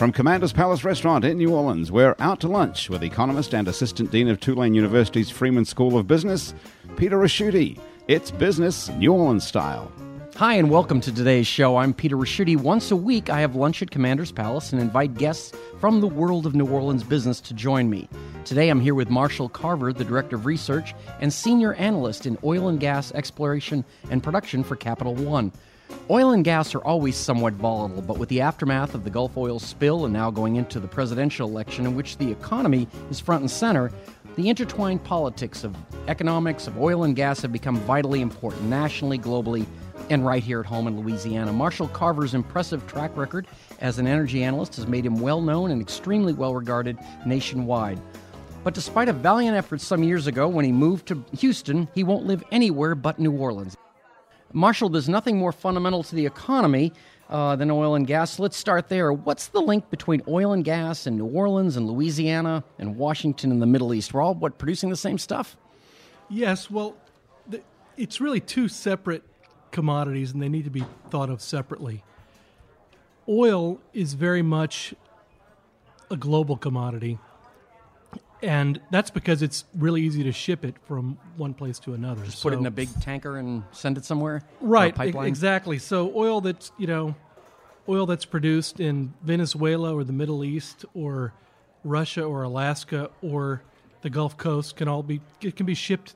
From Commander's Palace Restaurant in New Orleans, we're out to lunch with economist and assistant dean of Tulane University's Freeman School of Business, Peter Ricchiuti. It's business New Orleans style. Hi, and welcome to today's show. I'm Peter Ricchiuti. Once a week, I have lunch at Commander's Palace and invite guests from the world of New Orleans business to join me. Today, I'm here with Marshall Carver, the Director of Research and Senior Analyst in Oil and Gas Exploration and Production for Capital One. Oil and gas are always somewhat volatile, but with the aftermath of the Gulf oil spill and now going into the presidential election in which the economy is front and center, the intertwined politics of economics, of oil and gas have become vitally important nationally, globally, and right here at home in Louisiana. Marshall Carver's impressive track record as an energy analyst has made him well-known and extremely well-regarded nationwide. But despite a valiant effort some years ago when he moved to Houston, he won't live anywhere but New Orleans. Marshall, there's nothing more fundamental to the economy than oil and gas. Let's start there. What's the link between oil and gas and New Orleans and Louisiana and Washington and the Middle East? We're all, producing the same stuff? Yes, well, it's really two separate commodities, and they need to be thought of separately. Oil is very much a global commodity, and that's because it's really easy to ship it from one place to another. Just put it in a big tanker and send it somewhere? Right, exactly. So oil that's, produced in Venezuela or the Middle East or Russia or Alaska or the Gulf Coast can be shipped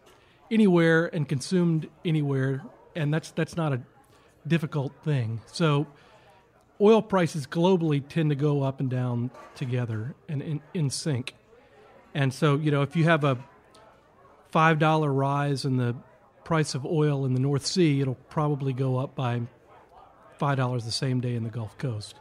anywhere and consumed anywhere, and that's not a difficult thing. So oil prices globally tend to go up and down together and in sync. And so, if you have a $5 rise in the price of oil in the North Sea, it'll probably go up by $5 the same day in the Gulf Coast.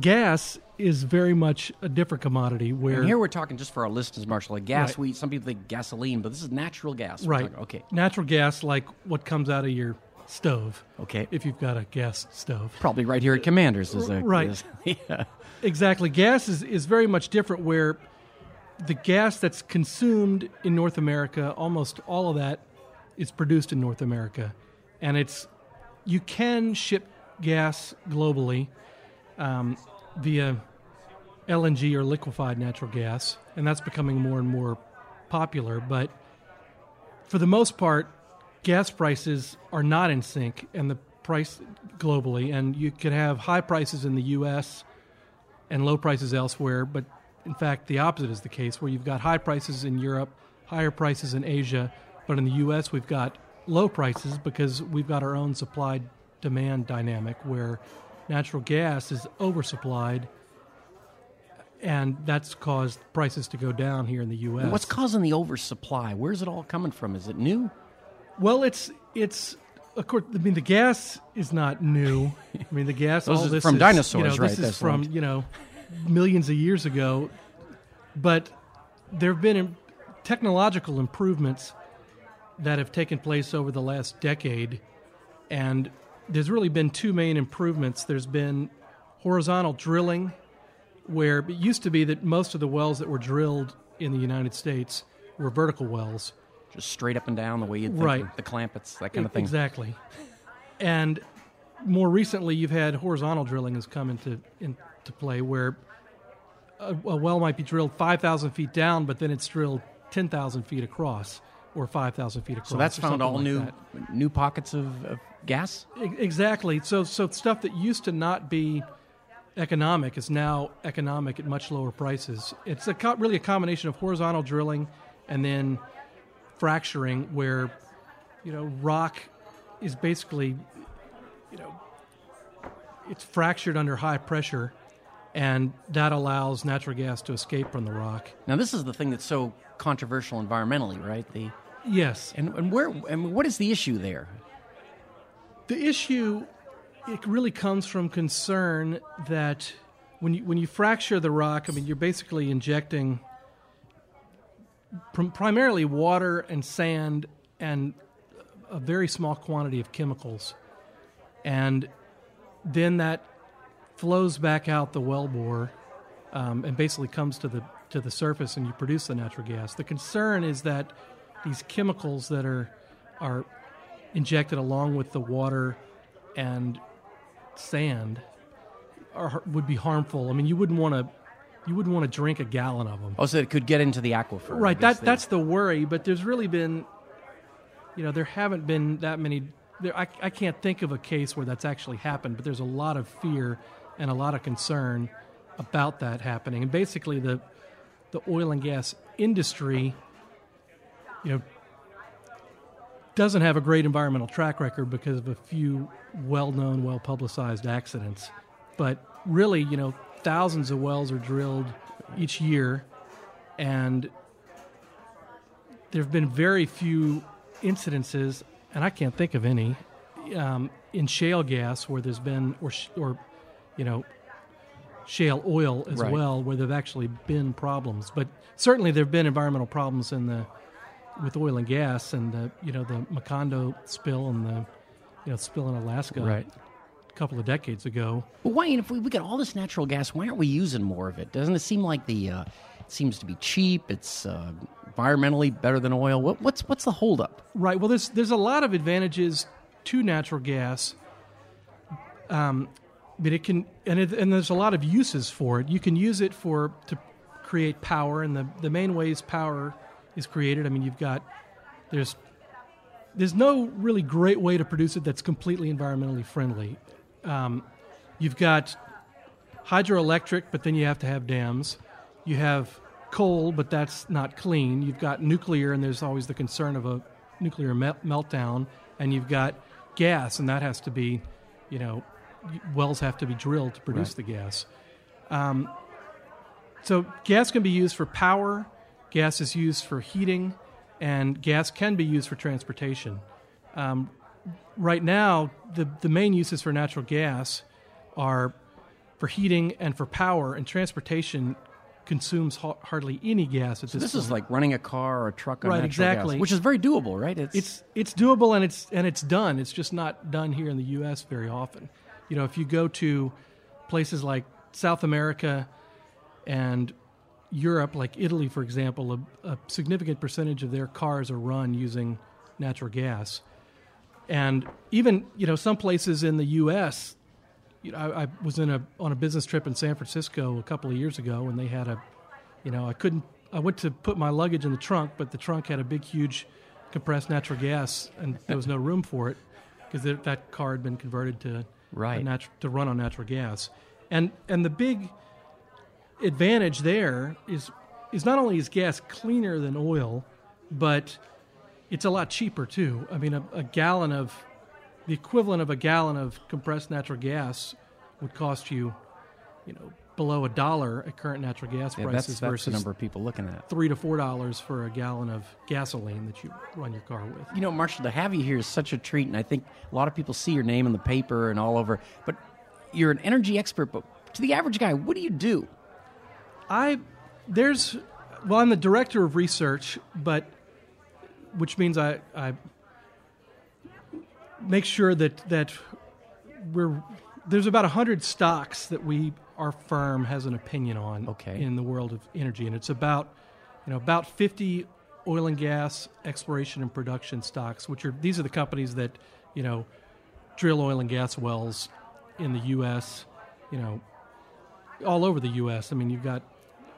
Gas is very much a different commodity. And here we're talking just for our listeners, Marshall, like gas. Right. Some people think gasoline, but this is natural gas. Right. Okay. Natural gas, like what comes out of your stove. Okay. If you've got a gas stove. Probably right here at Commander's. Right. Yeah. Exactly. Gas is very much different where the gas that's consumed in North America, almost all of that is produced in North America. And you can ship gas globally via LNG or liquefied natural gas, and that's becoming more and more popular. But for the most part, gas prices are not in sync and the price globally. And you could have high prices in the U.S. and low prices elsewhere, but in fact, the opposite is the case, where you've got high prices in Europe, higher prices in Asia, but in the U.S. we've got low prices because we've got our own supply-demand dynamic where natural gas is oversupplied, and that's caused prices to go down here in the U.S. What's causing the oversupply? Where's it all coming from? Is it new? Well, it's of course. I mean, the gas is not new. I mean, the gas. All this from dinosaurs, right? This is from millions of years ago, but there have been technological improvements that have taken place over the last decade, and there's really been two main improvements. There's been horizontal drilling, where it used to be that most of the wells that were drilled in the United States were vertical wells. Just straight up and down the way you'd think, right. The clampets, that kind of thing. Exactly. And more recently, you've had horizontal drilling has come into play, where a well might be drilled 5,000 feet down, but then it's drilled 10,000 feet across or 5,000 feet across. So that's found all new pockets of gas? Exactly. So stuff that used to not be economic is now economic at much lower prices. It's really a combination of horizontal drilling and then fracturing, where rock is basically it's fractured under high pressure, and that allows natural gas to escape from the rock. Now, this is the thing that's so controversial environmentally, right? Yes. And where? And what is the issue there? The issue, it really comes from concern that when you fracture the rock, I mean, you're basically injecting primarily water and sand and a very small quantity of chemicals, and then that flows back out the wellbore and basically comes to the surface, and you produce the natural gas. The concern is that these chemicals that are injected along with the water and sand would be harmful. I mean, you wouldn't want to drink a gallon of them. Oh, so it could get into the aquifer. Right. That's the worry. But there's really been, there haven't been that many. I can't think of a case where that's actually happened. But there's a lot of fear and a lot of concern about that happening. And basically, the oil and gas industry, doesn't have a great environmental track record because of a few well-known, well-publicized accidents. But really, thousands of wells are drilled each year, and there have been very few incidences, and I can't think of any, in shale gas where there's been, or shale oil as well, where there've actually been problems. But certainly there've been environmental problems with oil and gas, and the Macondo spill and the spill in Alaska a couple of decades ago. Well, Wayne, if we got all this natural gas, why aren't we using more of it? Doesn't it seem like it seems to be cheap? It's environmentally better than oil. What's the holdup? Right. Well, there's a lot of advantages to natural gas, but it can and there's a lot of uses for it. You can use it to create power, and the main ways power is created. I mean, there's no really great way to produce it that's completely environmentally friendly. You've got hydroelectric, but then you have to have dams. You have coal, but that's not clean. You've got nuclear, and there's always the concern of a nuclear meltdown. And you've got gas, and that has to be, wells have to be drilled to produce the gas. So gas can be used for power. Gas is used for heating, and gas can be used for transportation. Right now, the main uses for natural gas are for heating and for power, and transportation consumes hardly any gas at this point. This is like running a car or a truck on natural gas, which is very doable, right? It's doable, and it's done. It's just not done here in the U.S. very often. If you go to places like South America and Europe, like Italy, for example, a significant percentage of their cars are run using natural gas. And even, some places in the U.S., I was on a business trip in San Francisco a couple of years ago, and they had I went to put my luggage in the trunk, but the trunk had a big, huge compressed natural gas, and there was no room for it because that car had been converted to run on natural gas. And the big advantage there is not only is gas cleaner than oil, but it's a lot cheaper too. I mean, the equivalent of a gallon of compressed natural gas would cost you, below $1 at current natural gas prices. That's versus the number of people looking at $3 to $4 for a gallon of gasoline that you run your car with. Marshall, to have you here is such a treat, and I think a lot of people see your name in the paper and all over. But you're an energy expert. But to the average guy, what do you do? I'm the director of research, which means I make sure that there's about 100 stocks that our firm has an opinion on in the world of energy, and it's about, about 50 oil and gas exploration and production stocks, these are the companies that, drill oil and gas wells in the U.S., all over the U.S. I mean, you've got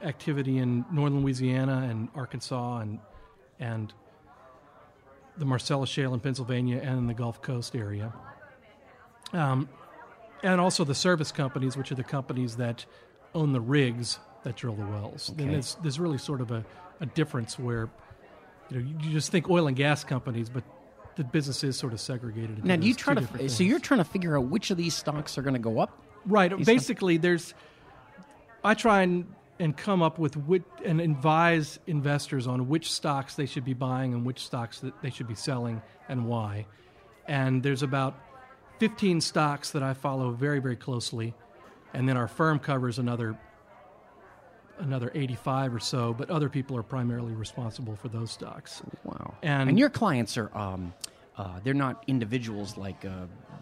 activity in northern Louisiana and Arkansas and the Marcellus Shale in Pennsylvania and in the Gulf Coast area. And also the service companies, which are the companies that own the rigs that drill the wells. Okay. And there's really sort of a difference where you just think oil and gas companies, but the business is sort of segregated. Now, you're trying to figure out which of these stocks are going to go up? Right. Basically, I try and come up with and advise investors on which stocks they should be buying and which stocks that they should be selling and why. And there's about 15 stocks that I follow very, very closely. And then our firm covers another 85 or so, but other people are primarily responsible for those stocks. Wow. And your clients are, they're not individuals like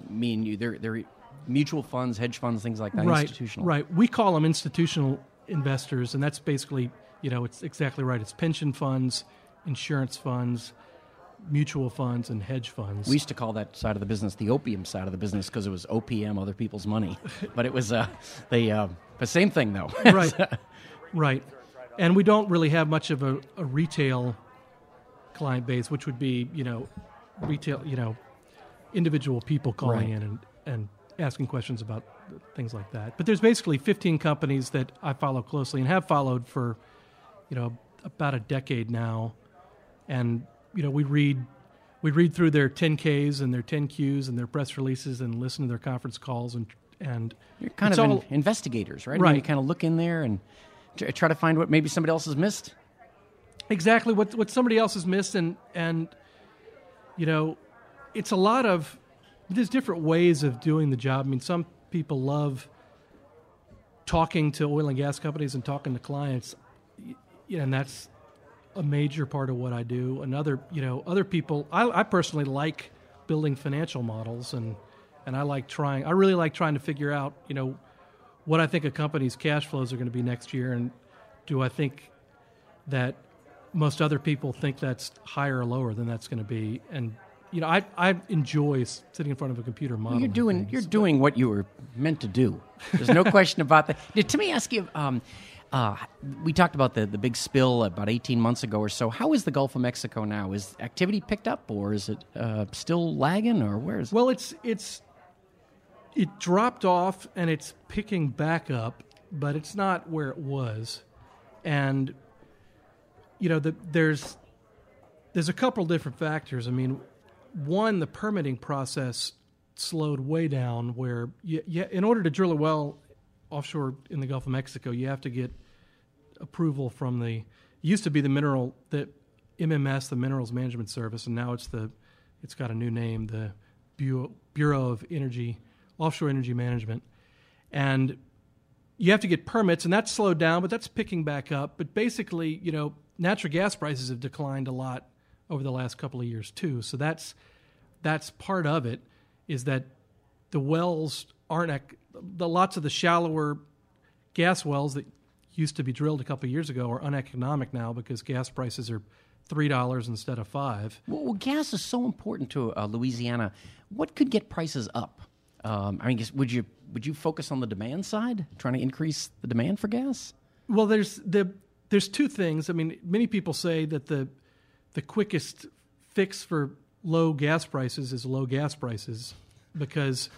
me and you. They're mutual funds, hedge funds, things like that, institutional. Right. We call them institutional investors, and that's basically, it's exactly right. It's pension funds, insurance funds, mutual funds and hedge funds. We used to call that side of the business the opium side of the business because it was OPM, other people's money. But it was the same thing, though. Right, right. And we don't really have much of a retail client base, which would be, retail, individual people calling in and asking questions about things like that. But there's basically 15 companies that I follow closely and have followed for, about a decade now. And, we read through their 10Ks and their 10Qs and their press releases and listen to their conference calls. And you're kind of investigators, right? Right. I mean, you kind of look in there and try to find what maybe somebody else has missed. Exactly, what somebody else has missed. And it's a lot of, there's different ways of doing the job. I mean, some people love talking to oil and gas companies and talking to clients, and that's a major part of what I do. Another, other people, I personally like building financial models, and I really like trying to figure out, what I think a company's cash flows are going to be next year, and do I think that most other people think that's higher or lower than that's going to be, and I enjoy sitting in front of a computer modeling. Well, you're doing what you were meant to do. There's no question about that. Let me ask you. We talked about the big spill about 18 months ago or so. How is the Gulf of Mexico now? Is activity picked up, or is it still lagging, or where is it? Well, it dropped off and it's picking back up, but it's not where it was. And there's a couple different factors. I mean, one, the permitting process slowed way down, where in order to drill a well offshore in the Gulf of Mexico, you have to get approval from the, it used to be the MMS, the Minerals Management Service, and now it's got a new name, the Bureau of Energy, Offshore Energy Management. And you have to get permits, and that's slowed down, but that's picking back up. But basically, natural gas prices have declined a lot over the last couple of years too. So that's part of it, is that the wells aren't lots of the shallower gas wells that used to be drilled a couple of years ago are uneconomic now because gas prices are $3 instead of $5. Well, gas is so important to Louisiana. What could get prices up? Would you focus on the demand side, trying to increase the demand for gas? Well, there's two things. I mean, many people say that the quickest fix for low gas prices is low gas prices, because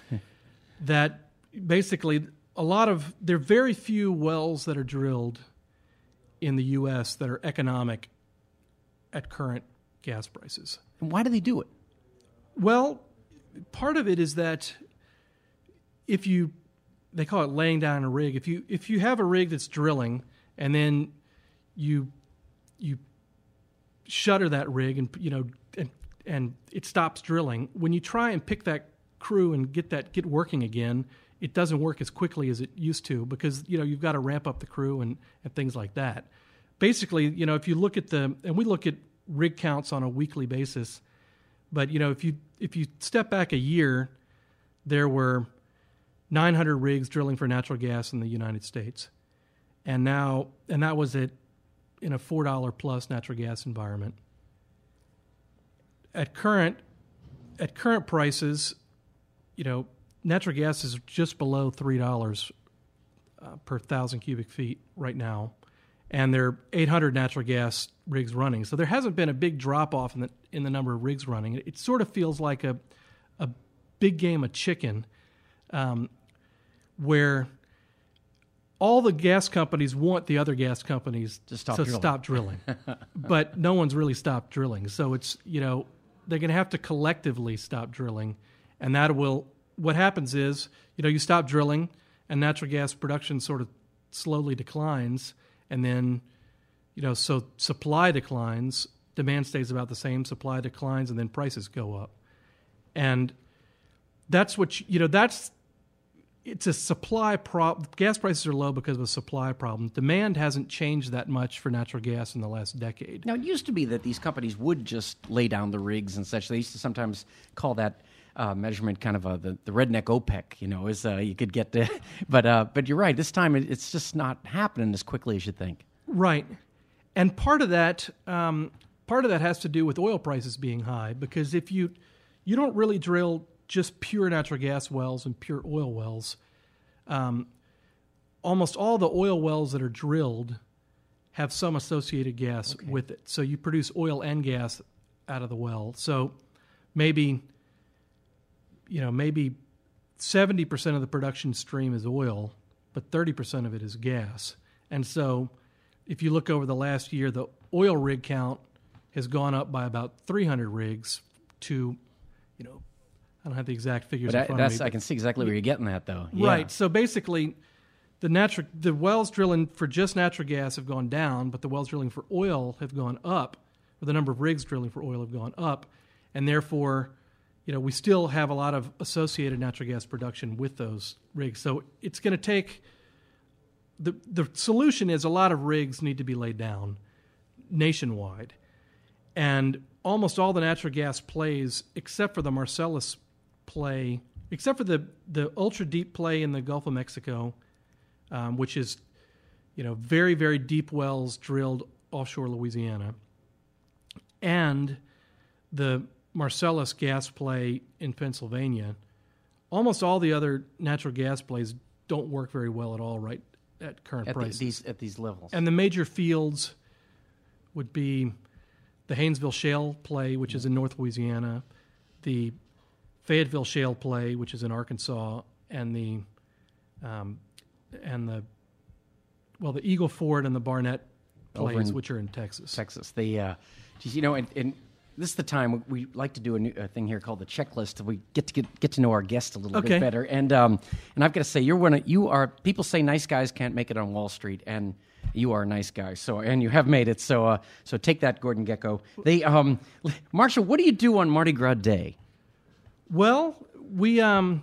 that basically there are very few wells that are drilled in the U.S. that are economic at current gas prices. And why do they do it? Well, part of it is that they call it laying down a rig. If you have a rig that's drilling and then you shutter that rig and and it stops drilling, when you try and pick that crew and get working again, it doesn't work as quickly as it used to, because you've got to ramp up the crew and things like that. Basically, if you look at we look at rig counts on a weekly basis, but if you step back a year, there were 900 rigs drilling for natural gas in the United States, and that was it in a $4 plus natural gas environment. At current prices, natural gas is just below $3 per 1,000 cubic feet right now, and there are 800 natural gas rigs running. So there hasn't been a big drop off in the number of rigs running. It sort of feels like a big game of chicken, where all the gas companies want the other gas companies to stop drilling. But no one's really stopped drilling. So it's, they're going to have to collectively stop drilling. And what happens is, you stop drilling and natural gas production sort of slowly declines. And then, so supply declines, demand stays about the same, supply declines, and then prices go up. And that's what, it's a supply problem. Gas prices are low because of a supply problem. Demand hasn't changed that much for natural gas in the last decade. Now, it used to be that these companies would just lay down the rigs and such. They used to sometimes call that measurement kind of the redneck OPEC, you could get to. But you're right. This time, it's just not happening as quickly as you think. Right. And part of that, part of that has to do with oil prices being high, because if you don't really drill just pure natural gas wells and pure oil wells, almost all the oil wells that are drilled have some associated gas with it. So you produce oil and gas out of the well. So maybe 70% of the production stream is oil, but 30% of it is gas. And so if you look over the last year, the oil rig count has gone up by about 300 rigs to, I don't have the exact figures in front of me. I can see exactly where you're getting at, though. Yeah. Right. So basically, the wells drilling for just natural gas have gone down, but the wells drilling for oil have gone up, or the number of rigs drilling for oil have gone up, and therefore, we still have a lot of associated natural gas production with those rigs. So it's going to take the solution is a lot of rigs need to be laid down nationwide, and almost all the natural gas plays, except for the Marcellus play, except for the ultra-deep play in the Gulf of Mexico, which is, very, very deep wells drilled offshore Louisiana, and the Marcellus gas play in Pennsylvania. Almost all the other natural gas plays don't work very well at all right at current prices. At these levels. And the major fields would be the Haynesville Shale play, which is in North Louisiana, the Fayetteville Shale play, which is in Arkansas, and the Eagle Ford and the Barnett plays, which are in Texas. And this is the time we like to do a thing here called the checklist. We get to know our guests a little bit better. And I've got to say, people say nice guys can't make it on Wall Street, and you are a nice guy. And you have made it. So take that, Gordon Gekko. Marshall, what do you do on Mardi Gras Day? Well, we bought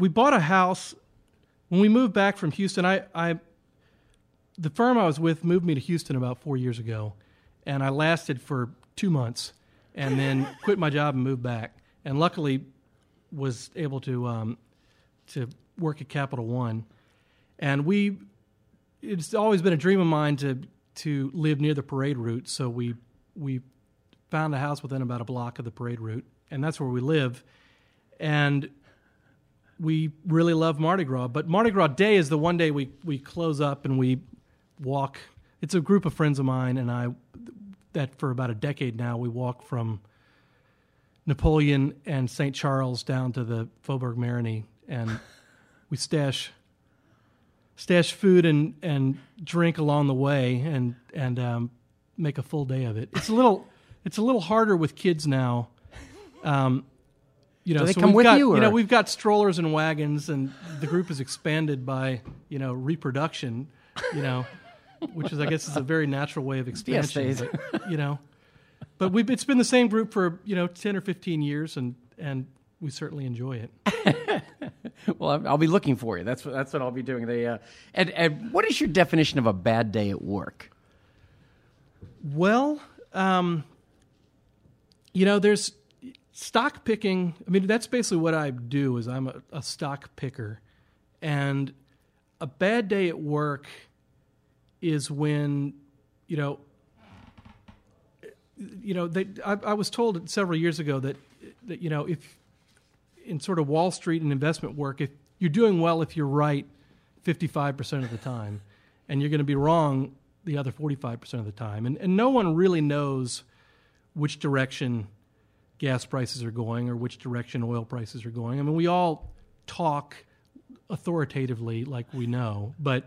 a house when we moved back from Houston. The firm I was with moved me to Houston about 4 years ago, and I lasted for 2 months and then quit my job and moved back, and luckily was able to work at Capital One. And it's always been a dream of mine to live near the parade route, so we found a house within about a block of the parade route, and that's where we live. And we really love Mardi Gras, but Mardi Gras Day is the one day we close up and we walk. It's a group of friends of mine and I that for about a decade now we walk from Napoleon and St. Charles down to the Faubourg Marigny, and we stash food and drink along the way and make a full day of it. It's a little harder with kids now. We've got strollers and wagons, and the group is expanded by reproduction. Which is, I guess, is a very natural way of expansion. But it's been the same group for 10 or 15 years, and we certainly enjoy it. Well, I'll be looking for you. That's what I'll be doing. And what is your definition of a bad day at work? Well, there's stock picking. I mean, that's basically what I do. Is I'm a stock picker, and a bad day at work is when, I was told several years ago that if in sort of Wall Street and investment work, if you're doing well, if you're right 55% of the time, and you're going to be wrong the other 45% of the time, and no one really knows which direction gas prices are going or which direction oil prices are going. I mean, we all talk authoritatively like we know, but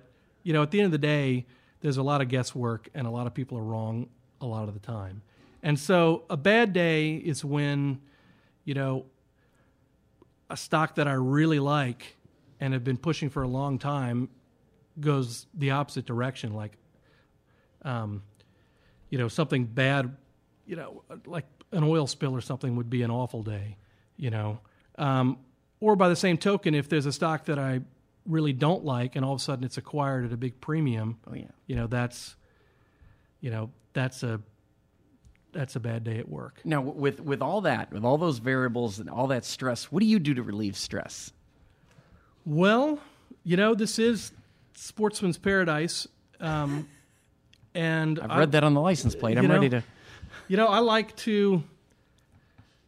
at the end of the day, there's a lot of guesswork and a lot of people are wrong a lot of the time. And so a bad day is when, a stock that I really like and have been pushing for a long time goes the opposite direction. Like, something bad, like an oil spill or something would be an awful day, or by the same token, if there's a stock that I really don't like and all of a sudden it's acquired at a big premium, that's a bad day at work. Now, with all that, with all those variables and all that stress, what do you do to relieve stress? Well, this is sportsman's paradise, And I've read that on the license plate. I'm ready to. I like to.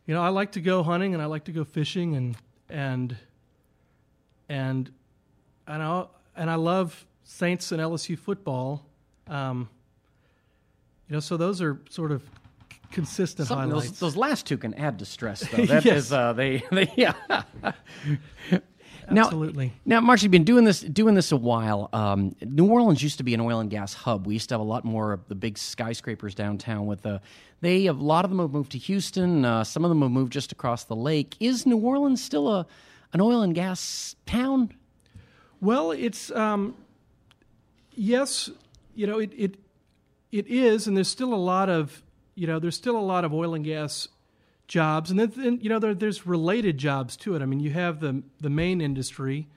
I like to go hunting and I like to go fishing and I love Saints and LSU football. So those are sort of consistent highlights. Those last two can add to stress, though. That yes. is, they yeah. Absolutely. Now, Marshall, you've been doing this a while. New Orleans used to be an oil and gas hub. We used to have a lot more of the big skyscrapers downtown. A lot of them have moved to Houston. Some of them have moved just across the lake. Is New Orleans still an oil and gas town? Well, it's yes. It is, and there's still a lot of oil and gas jobs, and then there's related jobs to it. I mean, you have the main industry,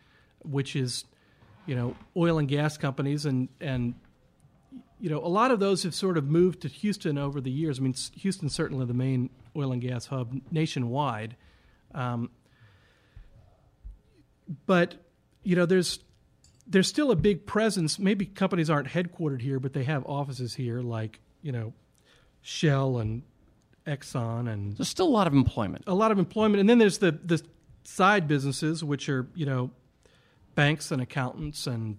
which is oil and gas companies, and a lot of those have sort of moved to Houston over the years. I mean, Houston's certainly the main oil and gas hub nationwide, but there's still a big presence. Maybe companies aren't headquartered here, but they have offices here, like Shell and Exxon, and there's still a lot of employment. And then there's the side businesses, which are banks and accountants and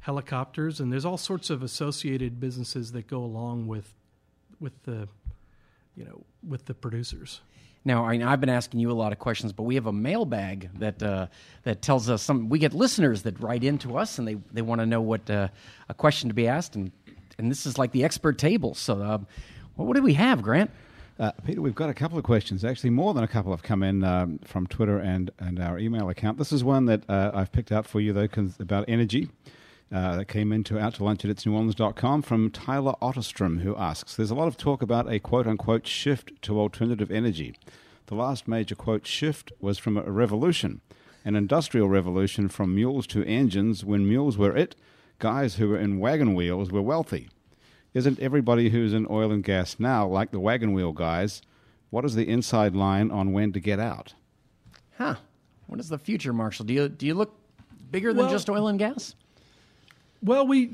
helicopters, and there's all sorts of associated businesses that go along with the producers. Now, I've been asking you a lot of questions, but we have a mailbag that tells us some. We get listeners that write into us, and they want to know what a question to be asked, and this is like the expert table. So, what do we have, Grant? Peter, we've got a couple of questions. Actually, more than a couple have come in from Twitter and our email account. This is one that I've picked out for you, though, about energy. That came into Out to Lunch at itsneworleans.com from Tyler Otterstrom, who asks, there's a lot of talk about a quote-unquote shift to alternative energy. The last major, quote, shift was from a revolution, an industrial revolution from mules to engines. When mules were it, guys who were in wagon wheels were wealthy. Isn't everybody who's in oil and gas now like the wagon wheel guys? What is the inside line on when to get out? Huh. What is the future, Marshall? Do you look bigger than just oil and gas? Well, we,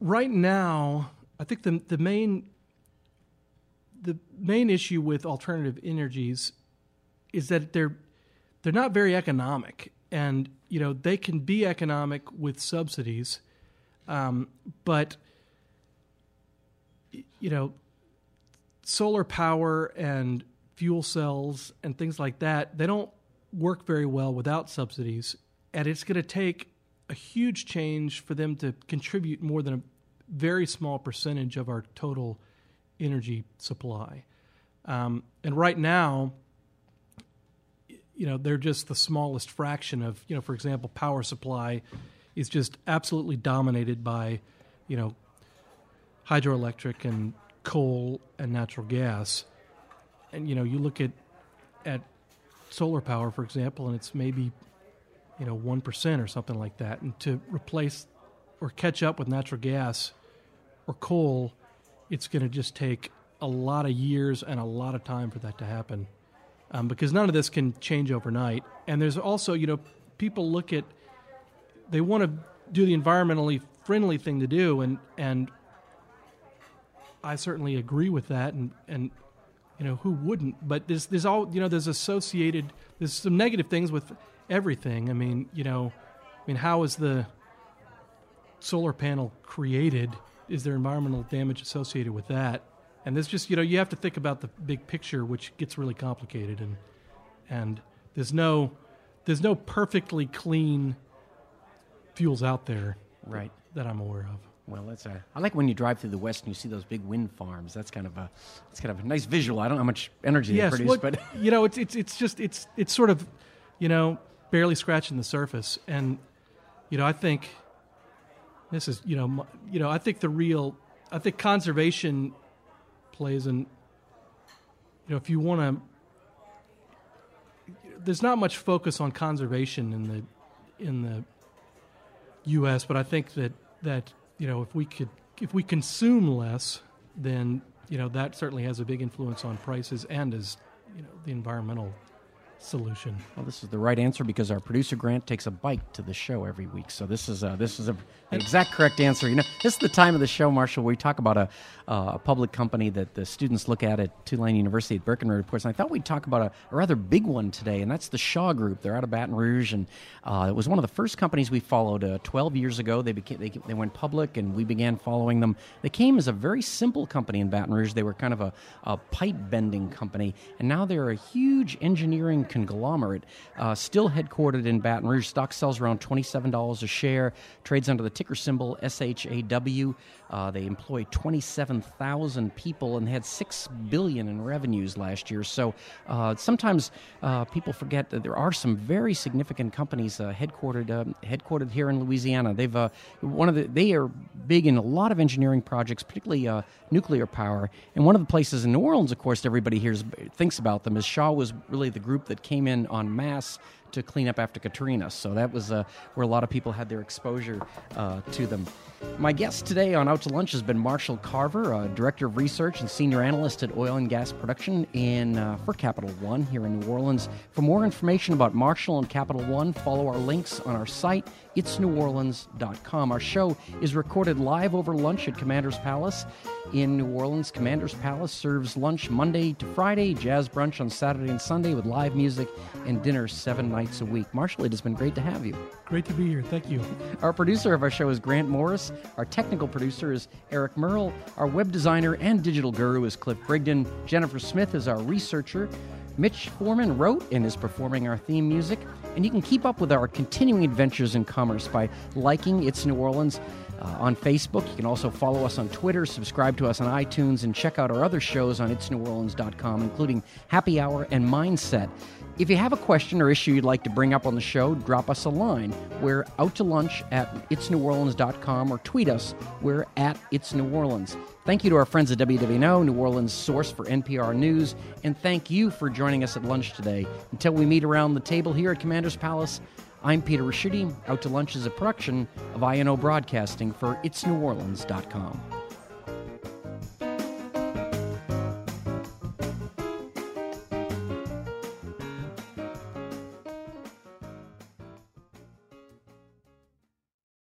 right now, I think the main issue with alternative energies is that they're not very economic, and they can be economic with subsidies, but solar power and fuel cells and things like that, they don't work very well without subsidies, and it's going to take a huge change for them to contribute more than a very small percentage of our total energy supply. And right now, they're just the smallest fraction of, for example, power supply is just absolutely dominated by, hydroelectric and coal and natural gas. And, you look at solar power, for example, and it's maybe 1% or something like that. And to replace or catch up with natural gas or coal, it's going to just take a lot of years and a lot of time for that to happen, because none of this can change overnight. And there's also, people they want to do the environmentally friendly thing to do, and I certainly agree with that, and who wouldn't? But there's all, there's some negative things with everything. How is the solar panel created? Is there environmental damage associated with that? And there's just, you have to think about the big picture, which gets really complicated, and there's no perfectly clean fuels out there, right, that I'm aware of. Well, I like when you drive through the West and you see those big wind farms. That's kind of a nice visual. I don't know how much energy they produce, but it's sort of barely scratching the surface, and I think this is I think conservation plays in. If you want to, there's not much focus on conservation in the U.S., but I think that if we consume less, then that certainly has a big influence on prices and is the environmental solution. Well, this is the right answer because our producer Grant takes a bike to the show every week. So this is the exact correct answer. You know, this is the time of the show, Marshall, where we talk about a public company that the students look at Tulane University at Breckenridge Reports. And I thought we'd talk about a rather big one today, and that's the Shaw Group. They're out of Baton Rouge, and it was one of the first companies we followed 12 years ago. They went public, and we began following them. They came as a very simple company in Baton Rouge. They were kind of a pipe bending company, and now they're a huge engineering conglomerate, still headquartered in Baton Rouge. Stock sells around $27 a share, trades under the ticker symbol SHAW. They employ 27,000 people and had $6 billion in revenues last year. So sometimes people forget that there are some very significant companies headquartered here in Louisiana. They are big in a lot of engineering projects, particularly nuclear power. And one of the places in New Orleans, of course, everybody thinks about them is Shaw was really the group that came in en masse to clean up after Katrina. So that was where a lot of people had their exposure to them. My guest today on Out to Lunch has been Marshall Carver, Director of Research and Senior Analyst at Oil and Gas Production for Capital One here in New Orleans. For more information about Marshall and Capital One, follow our links on our site, itsneworleans.com. Our show is recorded live over lunch at Commander's Palace in New Orleans. Commander's Palace serves lunch Monday to Friday, jazz brunch on Saturday and Sunday with live music and dinner 7 nights a week. Marshall, it has been great to have you. Great to be here. Thank you. Our producer of our show is Grant Morris. Our technical producer is Eric Merle. Our web designer and digital guru is Cliff Brigden. Jennifer Smith is our researcher. Mitch Foreman wrote and is performing our theme music. And you can keep up with our continuing adventures in commerce by liking It's New Orleans on Facebook. You can also follow us on Twitter, subscribe to us on iTunes, and check out our other shows on itsneworleans.com, including Happy Hour and Mindset. If you have a question or issue you'd like to bring up on the show, drop us a line. We're outtolunch@itsneworleans.com or tweet us. We're @itsneworleans. Thank you to our friends at WWNO, New Orleans source for NPR News, and thank you for joining us at lunch today. Until we meet around the table here at Commander's Palace, I'm Peter Ricchiuti. Out to Lunch is a production of INO Broadcasting for itsneworleans.com.